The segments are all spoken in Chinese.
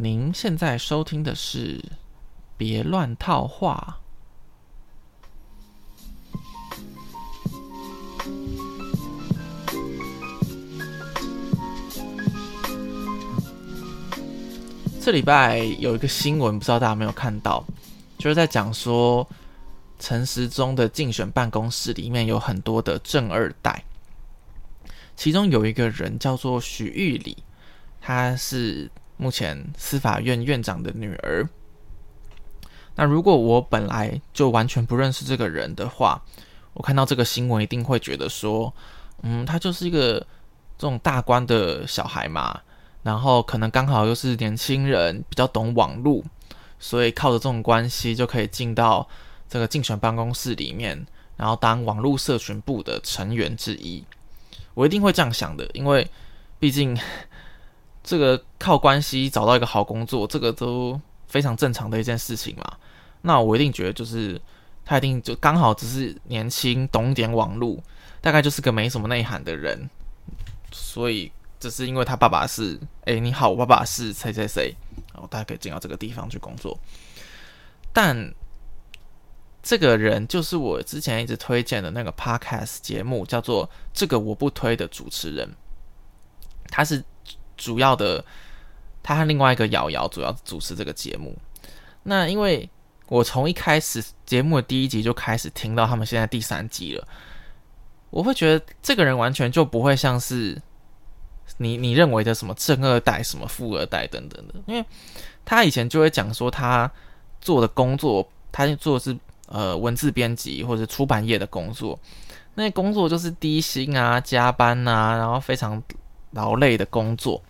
您现在收听的是别乱套话。这礼拜有一个新闻，不知道大家有没有看到，就是在讲说陈时中的竞选办公室里面有很多的正二代，其中有一个人叫做许玉里，她是目前司法院院长的女儿。那如果我本来就完全不认识这个人的话，我看到这个新闻一定会觉得说，他就是一个这种大官的小孩嘛，然后可能刚好又是年轻人，比较懂网路，所以靠着这种关系就可以进到这个竞选办公室里面，然后当网路社群部的成员之一。我一定会这样想的，因为毕竟这个靠关系找到一个好工作，这个都非常正常的一件事情嘛。那我一定觉得就是他一定就刚好只是年轻，懂一点网路，大概就是个没什么内涵的人，所以只是因为他爸爸是你好，我爸爸是谁谁谁，然后大家可以进到这个地方去工作。但这个人就是我之前一直推荐的那个 podcast 节目叫做这个我不推的主持人，他是主要的，他和另外一个瑶瑶主要主持这个节目。那因为我从一开始节目的第一集就开始听到他们现在第3集了，我会觉得这个人完全就不会像是你认为的什么正二代、什么富二代等等的，因为他以前就会讲说他做的工作，他做的是文字编辑或者出版业的工作，那些工作就是低薪啊、加班啊，然后非常劳累的工作。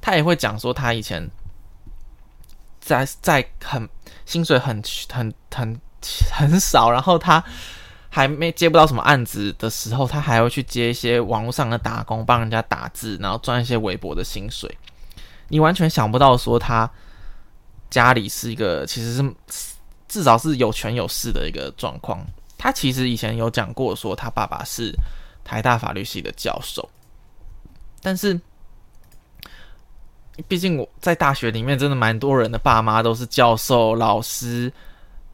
他也会讲说他以前在很薪水很少，然后他还没接不到什么案子的时候，他还会去接一些网络上的打工，帮人家打字，然后赚一些微薄的薪水。你完全想不到说他家里是一个其实是至少是有权有势的一个状况。他其实以前有讲过说他爸爸是台大法律系的教授，但是毕竟我在大学里面真的蛮多人的爸妈都是教授、老师、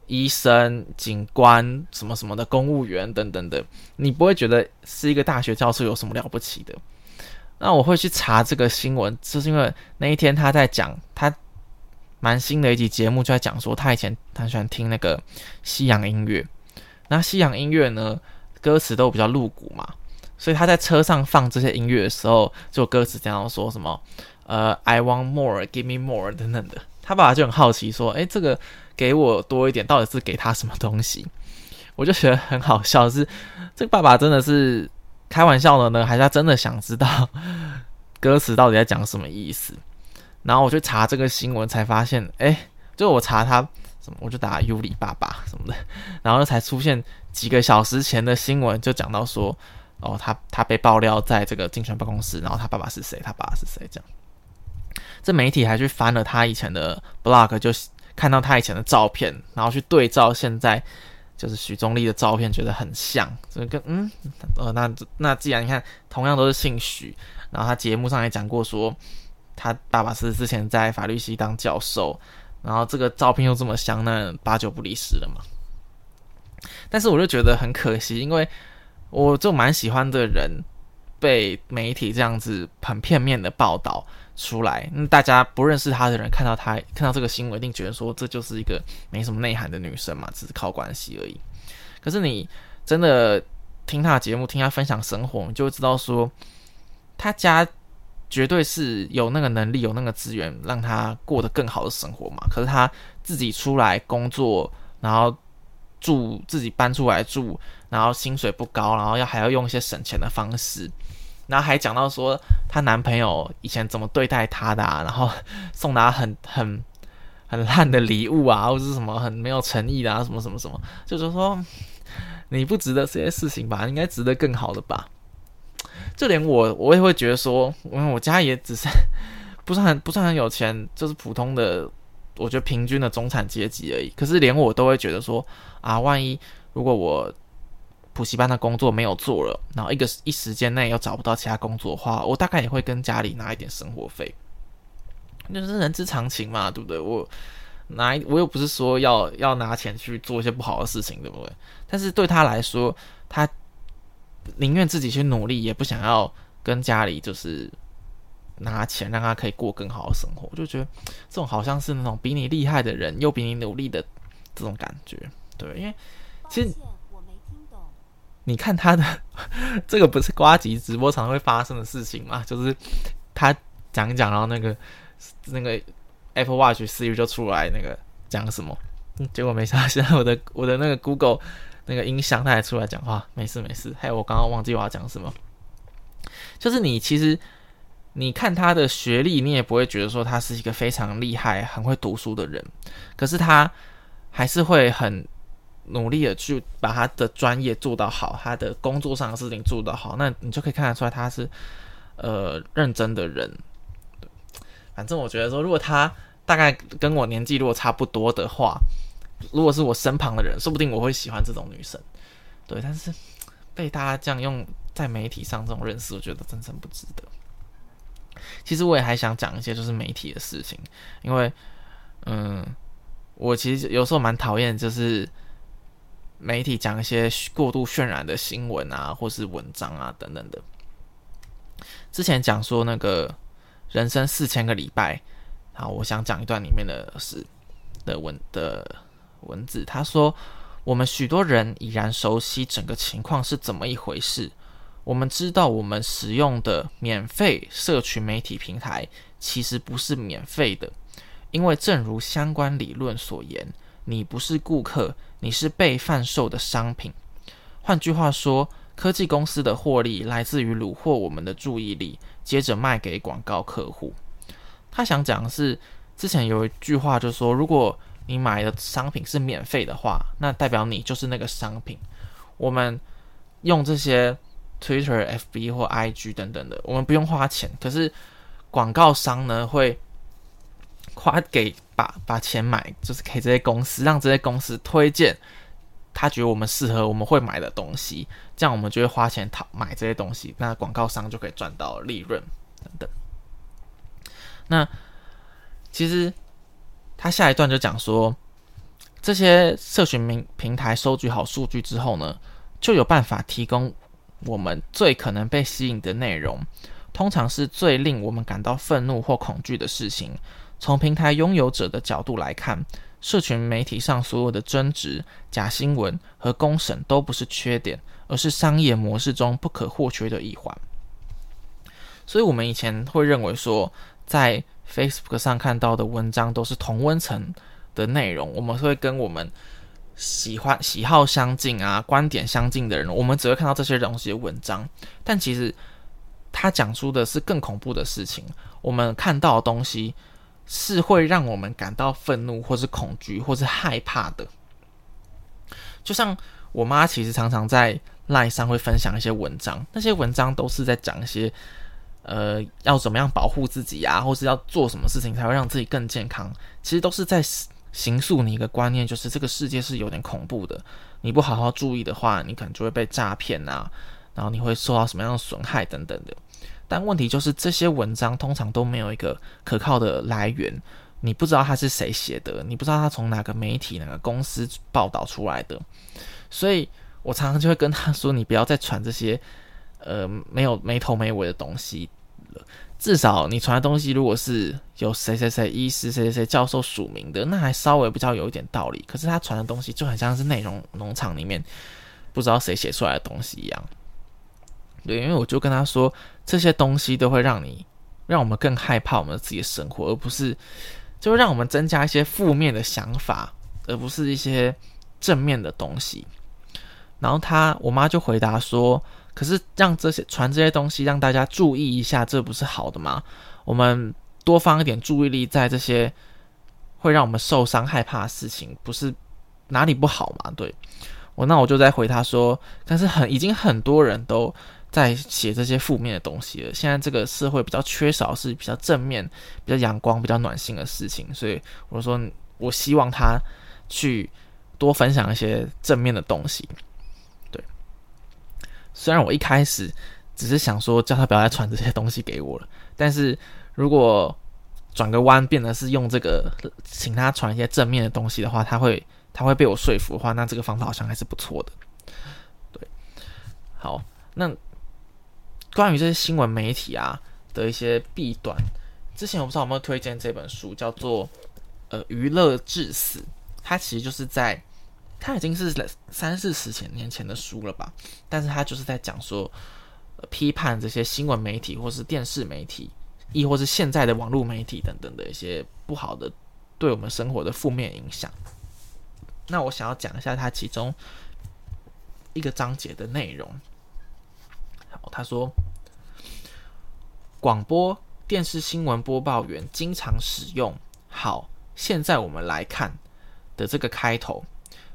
医生、警官什么什么的，公务员等等的，你不会觉得是一个大学教授有什么了不起的。那我会去查这个新闻，就是因为那一天他在讲，他蛮新的一集节目就在讲说他以前很喜欢听那个西洋音乐，那西洋音乐呢歌词都比较露骨嘛，所以他在车上放这些音乐的时候，就歌词这样说什么I want more, give me more 等等的。他爸爸就很好奇说这个给我多一点到底是给他什么东西。我就觉得很好笑的是，这个爸爸真的是开玩笑的呢，还是他真的想知道歌词到底在讲什么意思。然后我去查这个新闻才发现就我查他什么，我就打 Yuli 爸爸什么的，然后才出现几个小时前的新闻，就讲到说他被爆料在这个竞选办公室，然后他爸爸是谁，他爸爸是谁这样。这媒体还去翻了他以前的 blog， 就看到他以前的照片，然后去对照现在就是许宗力的照片，觉得很像。这个那既然你看同样都是姓许，然后他节目上也讲过说他爸爸是之前在法律系当教授，然后这个照片又这么像，那8-9不离十了嘛。但是我就觉得很可惜，因为我就蛮喜欢的人被媒体这样子很片面的报道出来，那大家不认识他的人看到这个新闻，一定觉得说这就是一个没什么内涵的女生嘛，只是靠关系而已。可是你真的听他的节目，听他分享生活，你就会知道说他家绝对是有那个能力、有那个资源让他过得更好的生活嘛。可是他自己出来工作，然后住自己搬出来住，然后薪水不高，然后还要用一些省钱的方式，然后还讲到说她男朋友以前怎么对待她的然后送她很烂的礼物啊，或者是什么很没有诚意的什么什么什么，就是说你不值得这些事情吧，应该值得更好的吧。就连我也会觉得说，我家也只是不算很有钱，就是普通的，我觉得平均的中产阶级而已。可是连我都会觉得说万一如果我补习班的工作没有做了，然后一时间内又找不到其他工作的话，我大概也会跟家里拿一点生活费。就是人之常情嘛，对不对？我又不是说要拿钱去做一些不好的事情，对不对？但是对他来说，他宁愿自己去努力，也不想要跟家里就是拿钱让他可以过更好的生活。我就觉得这种好像是那种比你厉害的人又比你努力的这种感觉，对，因为其实你看他的这个不是呱吉直播常会发生的事情嘛，就是他讲一讲，然后那个 Apple Watch Siri 就出来那个讲什么，结果没想到现在我的那个 Google 那个音箱他还出来讲话，没事，还有我刚刚忘记我要讲什么，就是你其实。你看他的学历，你也不会觉得说他是一个非常厉害、很会读书的人，可是他还是会很努力的去把他的专业做到好，他的工作上的事情做到好，那你就可以看得出来他是认真的人。反正我觉得说，如果他大概跟我年纪如果差不多的话，如果是我身旁的人，说不定我会喜欢这种女生。对，但是被大家这样用在媒体上这种认识，我觉得真正不值得。其实我也还想讲一些就是媒体的事情，因为我其实有时候蛮讨厌就是媒体讲一些过度渲染的新闻啊，或是文章啊等等的。之前讲说那个人生4000个礼拜，然后我想讲一段里面的文字，他说我们许多人已然熟悉整个情况是怎么一回事。我们知道我们使用的免费社群媒体平台其实不是免费的，因为正如相关理论所言，你不是顾客，你是被贩售的商品。换句话说，科技公司的获利来自于虏获我们的注意力，接着卖给广告客户。他想讲的是，之前有一句话就说，如果你买的商品是免费的话，那代表你就是那个商品。我们用这些Twitter、FB 或 IG 等等的，我们不用花钱，可是广告商呢会花给把钱买，就是给这些公司，让这些公司推荐他觉得我们适合、我们会买的东西，这样我们就会花钱买这些东西，那广告商就可以赚到利润等等。那其实他下一段就讲说，这些社群平台收集好数据之后呢，就有办法提供我们最可能被吸引的内容，通常是最令我们感到愤怒或恐惧的事情。从平台拥有者的角度来看，社群媒体上所有的争执、假新闻和公审都不是缺点，而是商业模式中不可或缺的一环。所以我们以前会认为说，在 Facebook 上看到的文章都是同温层的内容，我们会跟我们喜好相近啊、观点相近的人，我们只会看到这些东西的文章，但其实他讲出的是更恐怖的事情。我们看到的东西是会让我们感到愤怒或是恐惧或是害怕的。就像我妈其实常常在 LINE 上会分享一些文章，那些文章都是在讲一些要怎么样保护自己啊，或是要做什么事情才会让自己更健康，其实都是在形塑你一个观念，就是这个世界是有点恐怖的，你不好好注意的话，你可能就会被诈骗啊，然后你会受到什么样的损害等等的。但问题就是这些文章通常都没有一个可靠的来源，你不知道他是谁写的，你不知道他从哪个媒体、哪个公司报道出来的。所以我常常就会跟他说，你不要再传这些没头没尾的东西了。至少你传的东西如果是有谁谁谁医师、谁谁谁教授署名的，那还稍微比较有一点道理。可是他传的东西就很像是内容农场里面不知道谁写出来的东西一样。对，因为我就跟他说，这些东西都会让我们更害怕我们自己的生活，而不是就会让我们增加一些负面的想法，而不是一些正面的东西。然后我妈就回答说，可是让传这些东西让大家注意一下，这不是好的吗？我们多放一点注意力在这些会让我们受伤害怕的事情，不是哪里不好吗？对，那我就再回他说，但是已经很多人都在写这些负面的东西了，现在这个社会比较缺少是比较正面、比较阳光、比较暖心的事情，所以我说我希望他去多分享一些正面的东西。虽然我一开始只是想说叫他不要再传这些东西给我了，但是如果转个弯变得是用这个请他传一些正面的东西的话，他会被我说服的话，那这个方法好像还是不错的。对，好，那关于这些新闻媒体啊的一些弊端，之前我不知道有没有推荐这本书，叫做娱乐至死，它其实就是在它已经是30-40年前的书了吧，但是它就是在讲说批判这些新闻媒体或是电视媒体，亦或是现在的网络媒体等等的一些不好的对我们生活的负面影响。那我想要讲一下它其中一个章节的内容。好，他说，广播电视新闻播报员经常使用好，现在我们来看的这个开头，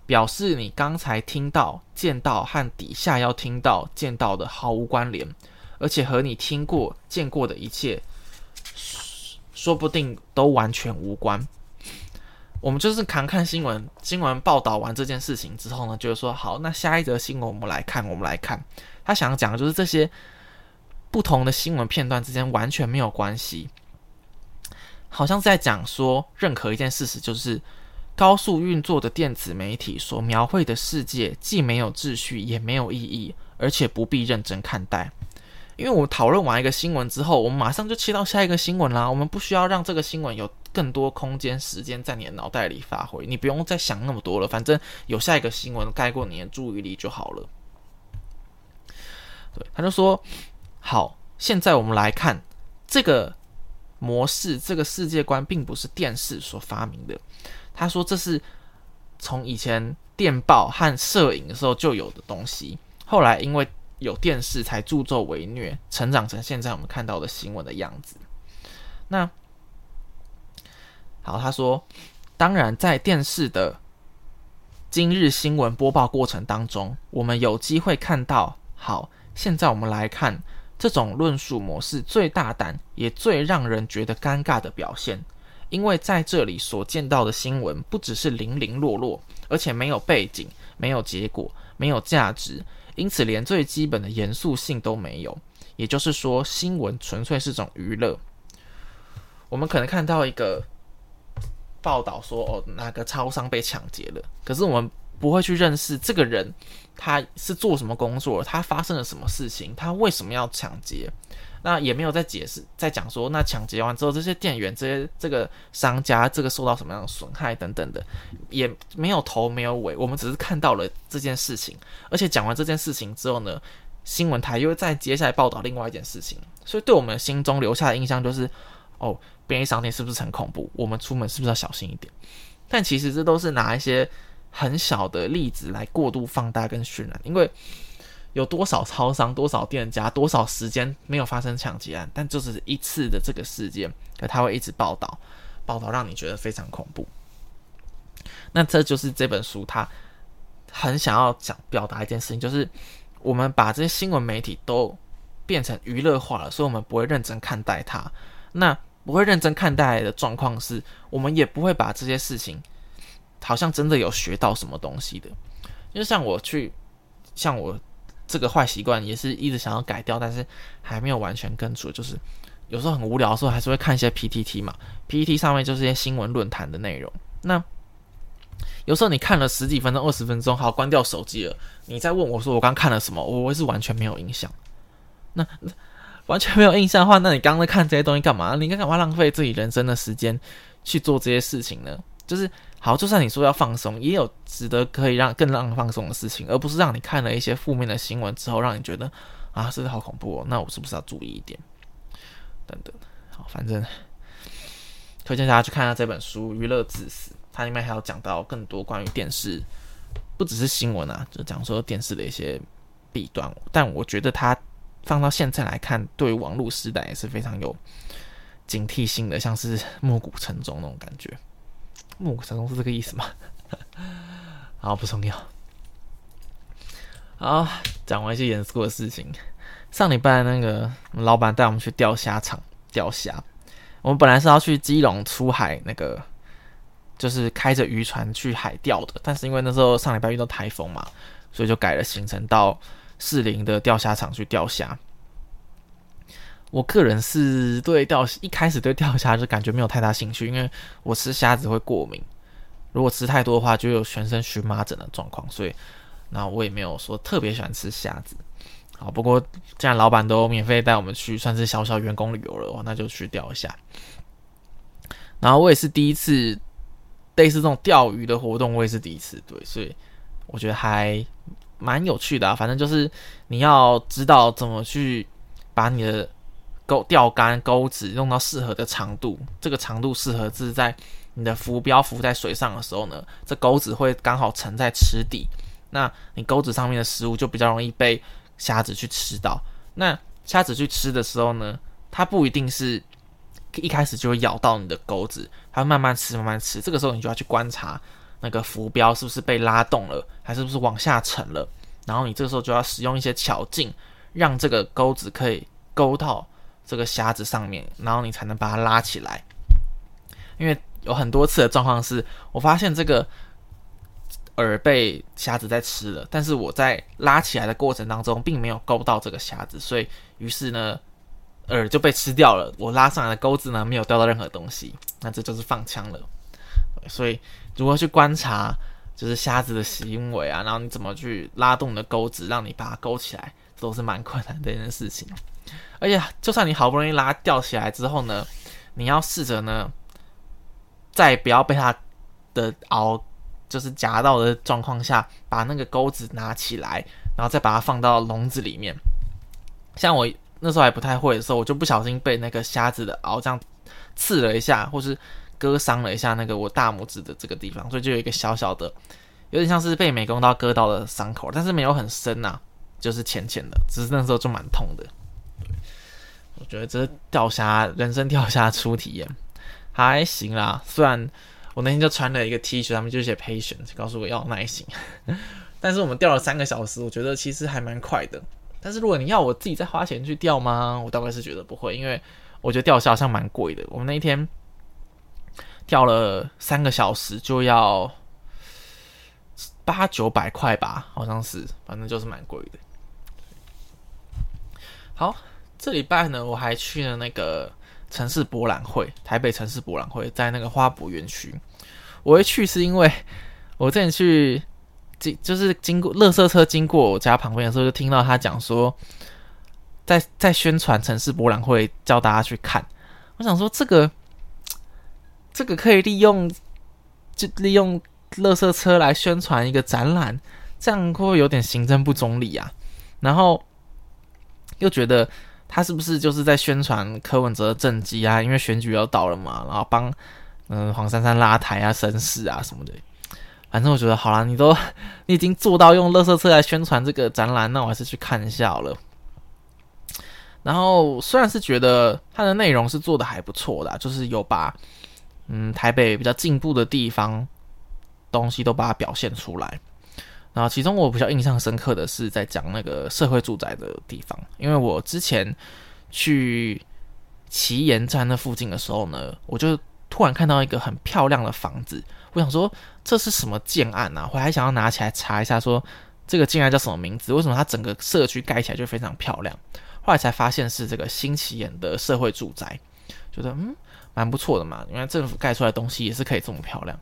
表示你刚才听到、见到和底下要听到、见到的毫无关联，而且和你听过、见过的一切说不定都完全无关。我们就是常看新闻报道完这件事情之后呢，就是说好，那下一则新闻我们来看。他想讲的就是这些不同的新闻片段之间完全没有关系，好像在讲说认可一件事实，就是高速运作的电子媒体所描绘的世界既没有秩序也没有意义，而且不必认真看待。因为我们讨论完一个新闻之后，我们马上就切到下一个新闻啦，我们不需要让这个新闻有更多空间时间在你的脑袋里发挥，你不用再想那么多了，反正有下一个新闻盖过你的注意力就好了。对，他就说好，现在我们来看，这个模式这个世界观并不是电视所发明的，他说这是从以前电报和摄影的时候就有的东西，后来因为有电视才助纣为虐，成长成现在我们看到的新闻的样子。那好，他说当然在电视的今日新闻播报过程当中，我们有机会看到好，现在我们来看这种论述模式最大胆也最让人觉得尴尬的表现，因为在这里所见到的新闻不只是零零落落，而且没有背景，没有结果，没有价值，因此连最基本的严肃性都没有，也就是说新闻纯粹是种娱乐。我们可能看到一个报道说哪个超商被抢劫了，可是我们不会去认识这个人他是做什么工作，他发生了什么事情，他为什么要抢劫，那也没有在解释在讲说那抢劫完之后这些店员这个商家这个受到什么样的损害等等的，也没有头没有尾，我们只是看到了这件事情，而且讲完这件事情之后呢，新闻台又再接下来报道另外一件事情，所以对我们心中留下的印象就是便利商店是不是很恐怖，我们出门是不是要小心一点，但其实这都是拿一些很小的例子来过度放大跟渲染，因为有多少超商多少店家多少时间没有发生抢劫案，但就是一次的这个事件，可他会一直报道让你觉得非常恐怖。那这就是这本书他很想要讲表达一件事情，就是我们把这些新闻媒体都变成娱乐化了，所以我们不会认真看待它，那不会认真看待的状况是我们也不会把这些事情好像真的有学到什么东西的。就像我这个坏习惯也是一直想要改掉，但是还没有完全根除，就是有时候很无聊的时候还是会看一些 PTT 嘛， PTT 上面就是一些新闻论坛的内容，那有时候你看了10几分钟20分钟，好，关掉手机了，你再问我说我刚看了什么，我是完全没有印象。那完全没有印象的话，那你刚刚看这些东西干嘛，你干嘛浪费自己人生的时间去做这些事情呢？就是好，就算你说要放松，也有值得可以更让放松的事情，而不是让你看了一些负面的新闻之后，让你觉得啊，真的好恐怖哦，那我是不是要注意一点？等等，好，反正推荐大家去看一下这本书《娱乐至死》，它里面还有讲到更多关于电视，不只是新闻啊，就讲说电视的一些弊端。但我觉得它放到现在来看，对于网络时代也是非常有警惕性的，像是暮鼓晨钟那种感觉。暮鼓晨钟是这个意思吗？好，不重要。好，讲完一些严肃的事情。上礼拜那个老板带我们去钓虾场钓虾，我们本来是要去基隆出海，那个就是开着渔船去海钓的，但是因为那时候上礼拜遇到台风嘛，所以就改了行程到士林的钓虾场去钓虾。我个人是一开始对钓虾就感觉没有太大兴趣，因为我吃虾子会过敏，如果吃太多的话就有全身荨麻疹的状况，所以那我也没有说特别喜欢吃虾子。好，不过既然老板都免费带我们去，算是小小员工旅游了，那就去钓一下。然后我也是第一次类似这种钓鱼的活动，对，所以我觉得还蛮有趣的啊。反正就是你要知道怎么去把你的钓竿钩子用到适合的长度，这个长度适合是在你的浮标浮在水上的时候呢，这钩子会刚好沉在池底，那你钩子上面的食物就比较容易被虾子去吃到。那虾子去吃的时候呢，它不一定是一开始就会咬到你的钩子，它会慢慢吃这个时候你就要去观察那个浮标是不是被拉动了，还是不是往下沉了，然后你这个时候就要使用一些巧劲，让这个钩子可以勾到这个虾子上面，然后你才能把它拉起来。因为有很多次的状况是我发现这个饵被虾子在吃了，但是我在拉起来的过程当中并没有勾到这个虾子，所以于是呢饵就被吃掉了，我拉上来的钩子呢没有钓到任何东西，那这就是放枪了。所以如何去观察就是虾子的行为啊，然后你怎么去拉动你的钩子让你把它勾起来，这都是蛮困难的一件事情。而且就算你好不容易拉钓起来之后呢，你要试着呢再不要被它的就是夹到的状况下，把那个钩子拿起来，然后再把它放到笼子里面。像我那时候还不太会的时候，我就不小心被那个虾子的螯这样刺了一下，或是割伤了一下那个我大拇指的这个地方，所以就有一个小小的有点像是被美工刀割到的伤口，但是没有很深啊，就是浅浅的，只是那时候就蛮痛的。我觉得这是人生钓虾初体验还行啦，虽然我那天就穿了一个 T 恤，他们就写 patient 告诉我要耐心但是我们钓了3个小时，我觉得其实还蛮快的。但是如果你要我自己再花钱去钓吗，我大概是觉得不会，因为我觉得钓虾好像蛮贵的。我们那一天钓了3个小时就要800-900块吧，好像是，反正就是蛮贵的。好，这礼拜呢，我还去了那个城市博览会，台北城市博览会，在那个花博园区。我会去是因为我之前去，就是经过垃圾车经过我家旁边的时候，就听到他讲说，在宣传城市博览会，叫大家去看。我想说这个可以利用垃圾车来宣传一个展览，这样会不会有点行政不中立啊？然后又觉得他是不是就是在宣传柯文哲的政绩啊？因为选举要到了嘛，然后帮黄珊珊拉台啊、绅士啊什么的。反正我觉得好啦，你已经做到用垃圾车来宣传这个展览，那我还是去看一下好了。然后虽然是觉得它的内容是做的还不错的啊，就是有把台北比较进步的地方东西都把它表现出来。然后其中我比较印象深刻的是在讲那个社会住宅的地方，因为我之前去奇岩站那附近的时候呢，我就突然看到一个很漂亮的房子，我想说这是什么建案啊，我还想要拿起来查一下说这个建案叫什么名字，为什么它整个社区盖起来就非常漂亮，后来才发现是这个新奇岩的社会住宅，觉得蛮不错的嘛，因为政府盖出来的东西也是可以这么漂亮，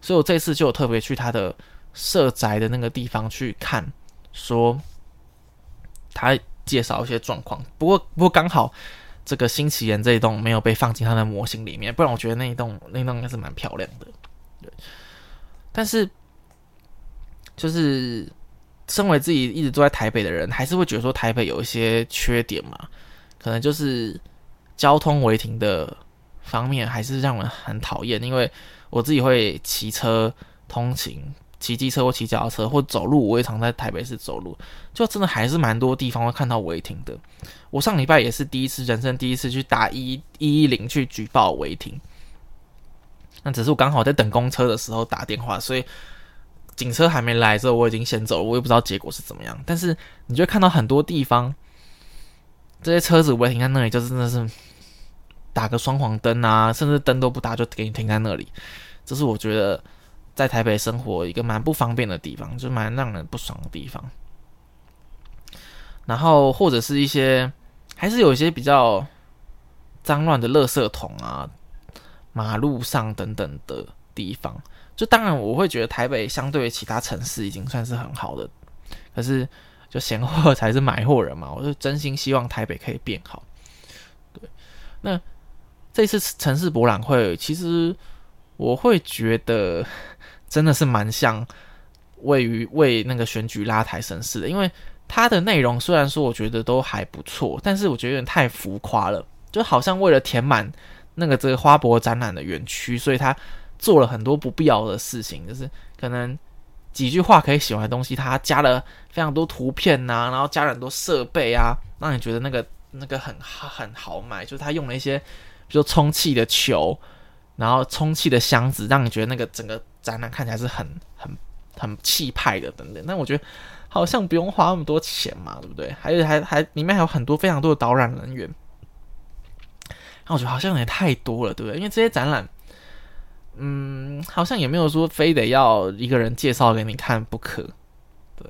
所以我这次就有特别去他的社宅的那个地方去看，说他介绍一些状况。不过刚好这个新奇岩这一栋没有被放进他的模型里面，不然我觉得那一栋应该是蛮漂亮的。对，但是就是身为自己一直住在台北的人，还是会觉得说台北有一些缺点嘛，可能就是交通违停的方面还是让我很讨厌，因为我自己会骑车通勤，骑机车或骑脚踏车或走路，我也常在台北市走路，就真的还是蛮多地方会看到违停的。我上礼拜也是人生第一次去打110去举报违停，那只是我刚好在等公车的时候打电话，所以警车还没来的时候我已经先走了，我也不知道结果是怎么样。但是你就会看到很多地方这些车子违停在那里，就真的是打个双黄灯啊，甚至灯都不打就给你停在那里，这是我觉得在台北生活一个蛮不方便的地方，就蛮让人不爽的地方。然后或者是一些还是有一些比较脏乱的垃圾桶啊、马路上等等的地方。就当然我会觉得台北相对于其他城市已经算是很好的，可是就闲货才是买货人嘛，我就真心希望台北可以变好。对，那这次城市博览会其实我会觉得真的是蛮像为那个选举拉抬声势的，因为它的内容虽然说我觉得都还不错，但是我觉得有点太浮夸了，就好像为了填满那个这个花博展览的园区，所以他做了很多不必要的事情，就是可能几句话可以喜欢的东西，他加了非常多图片啊，然后加了很多设备啊，让你觉得那个很好买，就是他用了一些比如说充气的球，然后充气的箱子，让你觉得那个整个展览看起来是很气派的等等。那我觉得好像不用花那么多钱嘛，对不对？还里面还有很多非常多的导览人员，那我觉得好像也太多了，对不对？因为这些展览，好像也没有说非得要一个人介绍给你看不可，对。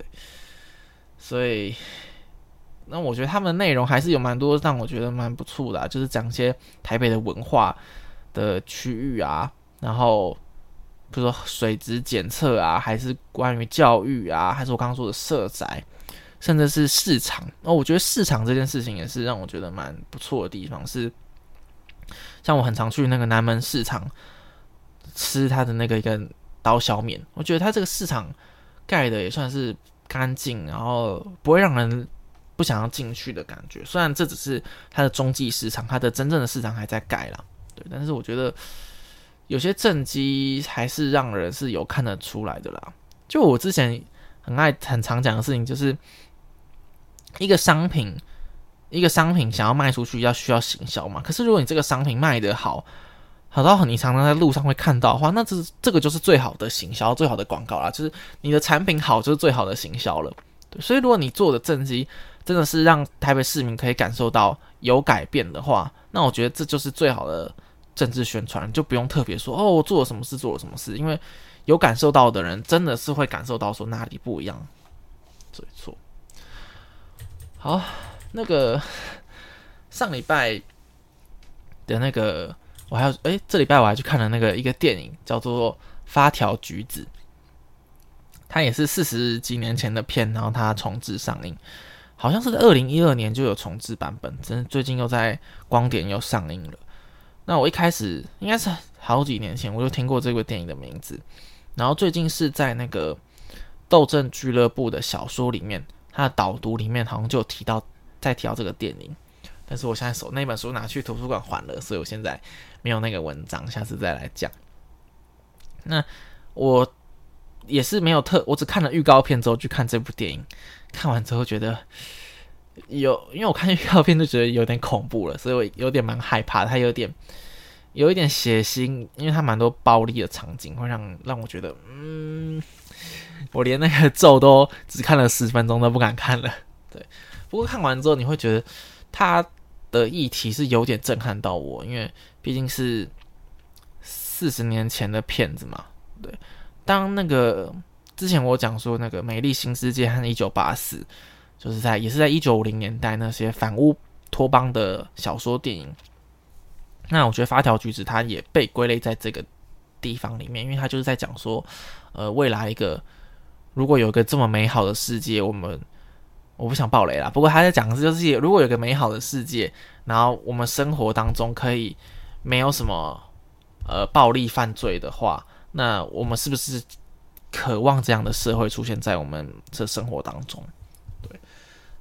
所以，那我觉得他们内容还是有蛮多让我觉得蛮不错的啊，就是讲一些台北的文化的区域啊，然后。比如说水质检测啊，还是关于教育啊，还是我刚刚说的社宅，甚至是市场。我觉得市场这件事情也是让我觉得蛮不错的地方，是像我很常去那个南门市场吃它的那个一个刀削面，我觉得它这个市场盖的也算是干净，然后不会让人不想要进去的感觉。虽然这只是它的中继市场，它的真正的市场还在盖啦，对，但是我觉得。有些政绩还是让人是有看得出来的啦。就我之前很常讲的事情，就是一个商品想要卖出去，要需要行销嘛。可是如果你这个商品卖得好到你常常在路上会看到的话，那这个就是最好的行销，最好的广告啦。就是你的产品好，就是最好的行销了。对，所以如果你做的政绩真的是让台北市民可以感受到有改变的话，那我觉得这就是最好的。政治宣传就不用特别说我做了什么事做了什么事，因为有感受到的人真的是会感受到说哪里不一样，所以错。好，那个上礼拜的那个我还有这礼拜我还去看了那个一个电影叫做《发条橘子》，它也是40几年前的片，然后它重制上映，好像是在2012年就有重制版本，真的最近又在光点又上映了。那我一开始应该是好几年前我就听过这个电影的名字，然后最近是在那个斗阵俱乐部的小说里面，它的导读里面好像就有提到这个电影，但是我现在那本书拿去图书馆还了，所以我现在没有那个文章，下次再来讲。那我也是没有我只看了预告片之后去看这部电影，看完之后觉得。因为我看预告片就觉得有点恐怖了，所以我有点蛮害怕。它有一点血腥，因为它蛮多暴力的场景，会让我觉得，我连那个咒都只看了10分钟都不敢看了。对，不过看完之后你会觉得它的议题是有点震撼到我，因为毕竟是40年前的片子嘛。对，当那个之前我讲说那个《美丽新世界》和1984。就是也是在1950年代那些反乌托邦的小说电影，那我觉得《发条橘子》它也被归类在这个地方里面，因为它就是在讲说，未来一个如果有一个这么美好的世界，我不想爆雷啦，不过他在讲的就是如果有一个美好的世界，然后我们生活当中可以没有什么暴力犯罪的话，那我们是不是渴望这样的社会出现在我们这生活当中？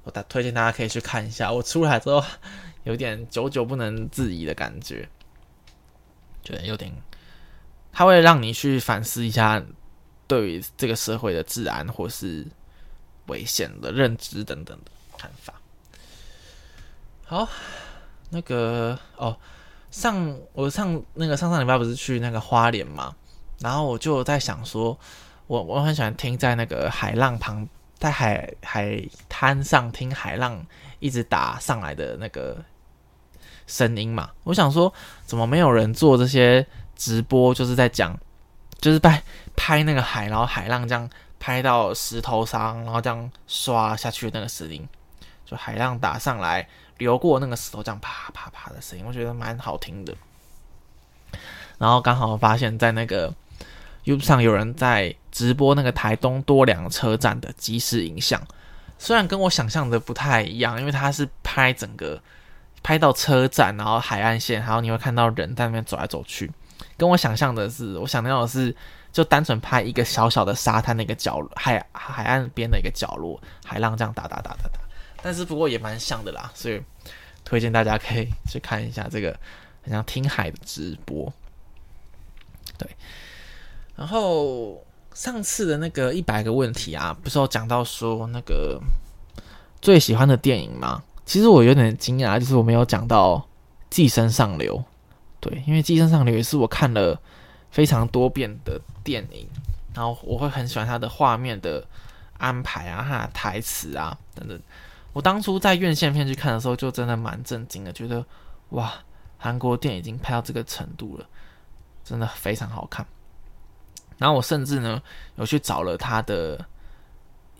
我推荐大家可以去看一下，我出来之后有点久久不能自已的感觉，觉得有点，它会让你去反思一下对于这个社会的治安或是危险的认知等等的看法。好，那个上礼拜不是去那个花莲嘛，然后我就在想说，我很喜欢听在那个海浪旁。在海滩上听海浪一直打上来的那个声音嘛，我想说怎么没有人做这些直播，就是在讲，就是拍那个海，然后海浪这样拍到石头上，然后这样刷下去的那个声音，就海浪打上来，流过那个石头这样啪啪啪的声音，我觉得蛮好听的。然后刚好发现在那个 YouTube 上有人在直播那个台东多良车站的即时影像，虽然跟我想象的不太一样，因为它是拍整个拍到车站，然后海岸线，然后你会看到人在那边走来走去，跟我想象的是，我想到的是就单纯拍一个小小的沙滩的一个角落，海岸边的一个角落，海浪这样打，但是不过也蛮像的啦，所以推荐大家可以去看一下这个很像听海的直播。对，然后上次的那个100个问题啊，不是有讲到说那个最喜欢的电影吗？其实我有点惊讶，就是我没有讲到《寄生上流》。对，因为《寄生上流》也是我看了非常多遍的电影，然后我会很喜欢它的画面的安排啊，它的台词啊等等。我当初在院线片去看的时候，就真的蛮震惊的，觉得哇，韩国电影已经拍到这个程度了，真的非常好看。然后我甚至呢有去找了他的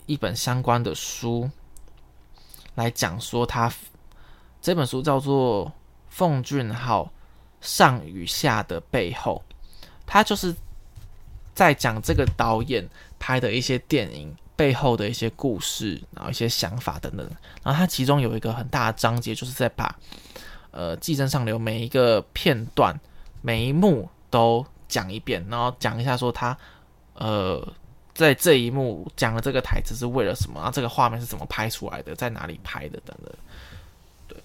一本相关的书来讲说，他这本书叫做《奉俊昊上与下的背后》，他就是在讲这个导演拍的一些电影背后的一些故事，然后一些想法等等。然后他其中有一个很大的章节，就是在把寄生上流每一个片段每一幕都讲一遍，然后讲一下说他在这一幕讲的这个台词是为了什么，然后这个画面是怎么拍出来的，在哪里拍的等等。对，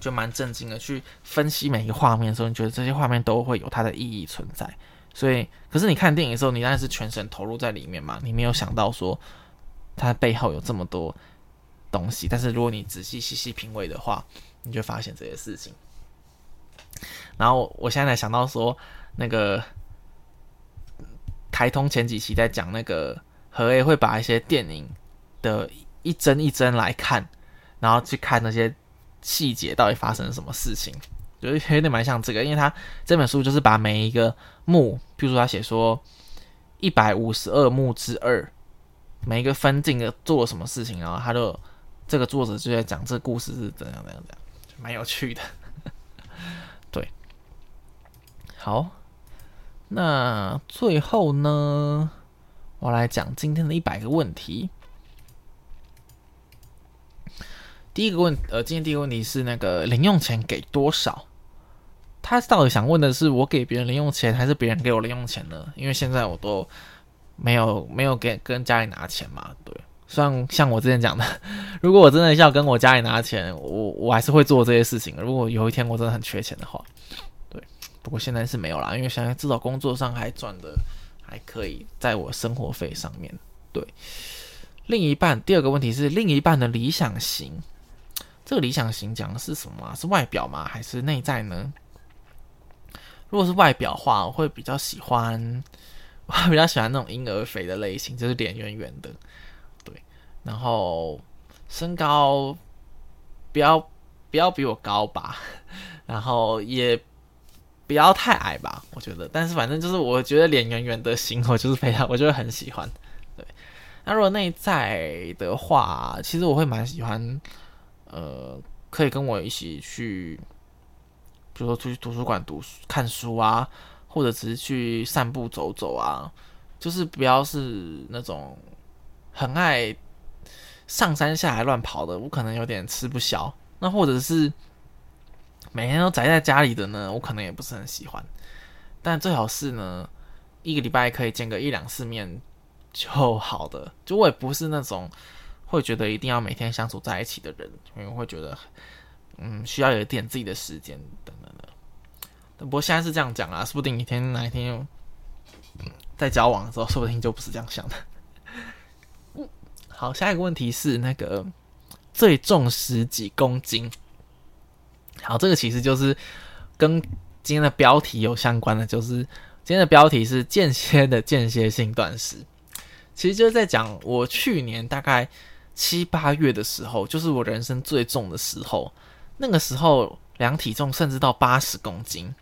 就蛮震惊的，去分析每一个画面的时候，你觉得这些画面都会有它的意义存在。所以可是你看电影的时候，你当然是全神投入在里面嘛，你没有想到说它背后有这么多东西，但是如果你仔细细细品味的话，你就发现这些事情。然后我现在想到说，那个台通前几期在讲那个何 A 会把一些电影的一帧一帧来看，然后去看那些细节到底发生了什么事情，就有点蛮像这个。因为他这本书就是把每一个幕，譬如说他写说152幕之二，每一个分镜的做了什么事情，然后他就这个作者就在讲这个故事是怎样，蛮有趣的。对，好，那最后呢，我来讲今天的100个问题。今天第一个问题是那个零用钱给多少？他到底想问的是我给别人零用钱，还是别人给我零用钱呢？因为现在我都没有给跟家里拿钱嘛。对，虽然像我之前讲的，如果我真的要跟我家里拿钱，我还是会做这些事情。如果有一天我真的很缺钱的话。不过现在是没有啦，因为现在至少工作上还赚的还可以，在我生活费上面。对，另一半，第二个问题是另一半的理想型。这个理想型讲的是什么啊？是外表吗？还是内在呢？如果是外表的话，我会比较喜欢那种婴儿肥的类型，就是脸圆圆的。对，然后身高不要比我高吧，然后也不要太矮吧，我觉得。但是反正就是，我觉得脸圆圆的型，我就会很喜欢。对，那如果内在的话，其实我会蛮喜欢，可以跟我一起去，比如说去图书馆看书啊，或者只是去散步走走啊，就是不要是那种很爱上山下海乱跑的，我可能有点吃不消。那或者是每天都宅在家里的呢，我可能也不是很喜欢。但最好是呢，一个礼拜可以见个1-2次面就好的。就我也不是那种会觉得一定要每天相处在一起的人，因为我会觉得，需要有一点自己的时间等等的。不过现在是这样讲啦，说不定哪一天又在交往的时候，说不定就不是这样想的。好，下一个问题是那个最重10几公斤。好，这个其实就是跟今天的标题有相关的，就是今天的标题是间歇性断食。其实就是在讲我去年大概7-8月的时候，就是我人生最重的时候，那个时候量体重甚至到80公斤。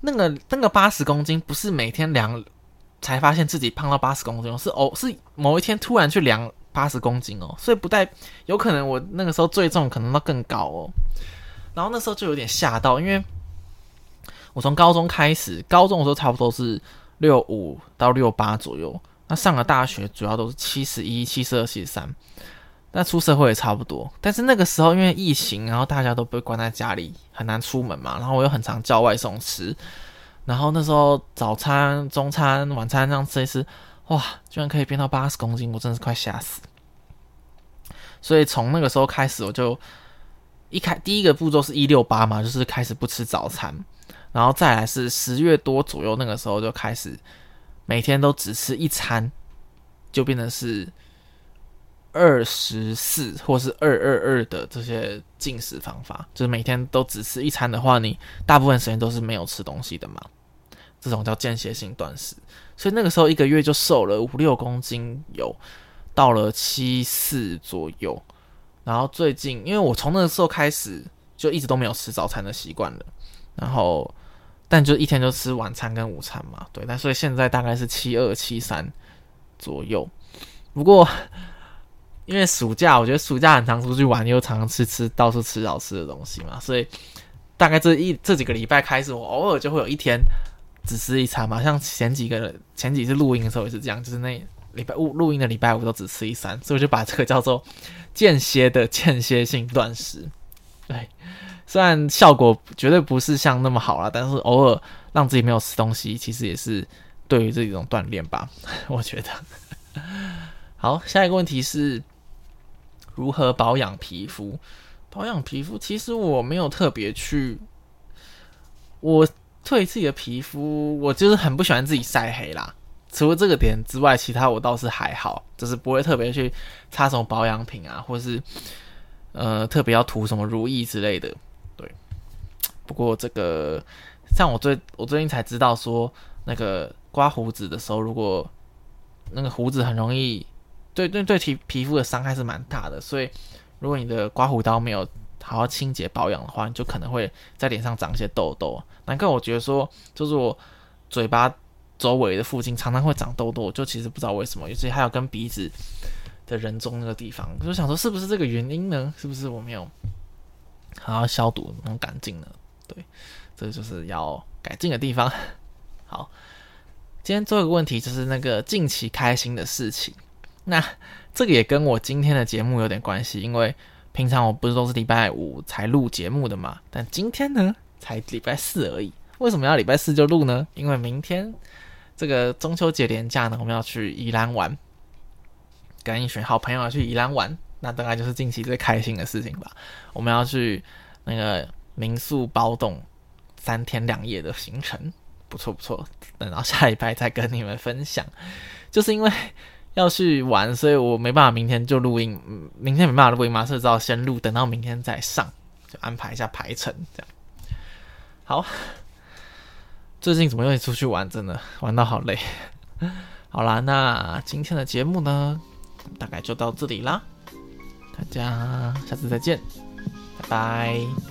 那个80公斤不是每天量才发现自己胖到80公斤，是某一天突然去量80公斤哦，所以不带有可能我那个时候最重可能都更高哦。然后那时候就有点吓到，因为我从高中开始，高中的时候差不多是65到68左右，那上了大学主要都是71、72、73，那出社会也差不多。但是那个时候因为疫情，然后大家都被关在家里，很难出门嘛，然后我又很常叫外送吃，然后那时候早餐、中餐、晚餐这样吃一吃，哇，居然可以变到80公斤，我真的是快吓死。所以从那个时候开始，我就第一个步骤是168嘛，就是开始不吃早餐，然后再来是10月多左右，那个时候就开始每天都只吃一餐，就变成是24或是222的这些进食方法，就是每天都只吃一餐的话，你大部分时间都是没有吃东西的嘛。这种叫间歇性断食，所以那个时候一个月就瘦了5-6公斤，有到了74左右。然后最近，因为我从那个时候开始就一直都没有吃早餐的习惯了，然后但就一天就吃晚餐跟午餐嘛，对。但所以现在大概是72、73左右。不过因为暑假，我觉得暑假很常出去玩，又常常吃到处吃好吃的东西嘛，所以大概这几个礼拜开始，我偶尔就会有一天只吃一餐嘛，像前几次录音的时候也是这样，就是那礼拜五录音的礼拜五都只吃一餐，所以我就把这个叫做间歇的间歇性断食。对，虽然效果绝对不是像那么好啦，但是偶尔让自己没有吃东西，其实也是对于这种锻炼吧，我觉得。好，下一个问题是如何保养皮肤？保养皮肤，其实我没有特别去，我对自己的皮肤，我就是很不喜欢自己晒黑啦。除了这个点之外，其他我倒是还好，就是不会特别去擦什么保养品啊，或是特别要涂什么乳液之类的。对，不过这个像我最近才知道说，那个刮胡子的时候，如果那个胡子很容易对皮肤的伤害是蛮大的，所以如果你的刮胡刀没有好好清洁保养的话，你就可能会在脸上长一些痘痘。难怪我觉得说，就是我嘴巴周围的附近常常会长痘痘，我就其实不知道为什么，尤其还有跟鼻子的人中那个地方，我就想说是不是这个原因呢？是不是我没有好好消毒那种干净呢？对，这就是要改进的地方。好，今天最后一个问题就是那个近期开心的事情。那这个也跟我今天的节目有点关系，因为平常我不是都是礼拜五才录节目的嘛，但今天呢才礼拜四而已。为什么要礼拜四就录呢？因为明天这个中秋节连假呢，我们要去宜兰玩，跟一群好朋友要去宜兰玩，那大概就是近期最开心的事情吧。我们要去那个民宿包栋3天2夜的行程，不错不错，等到下礼拜再跟你们分享。就是因为要去玩，所以我没办法明天就录音，明天没办法录音嘛，所以只好先录，等到明天再上，就安排一下排程这样。好，最近怎么又出去玩，真的玩到好累。好啦，那今天的节目呢，大概就到这里啦，大家下次再见，拜拜。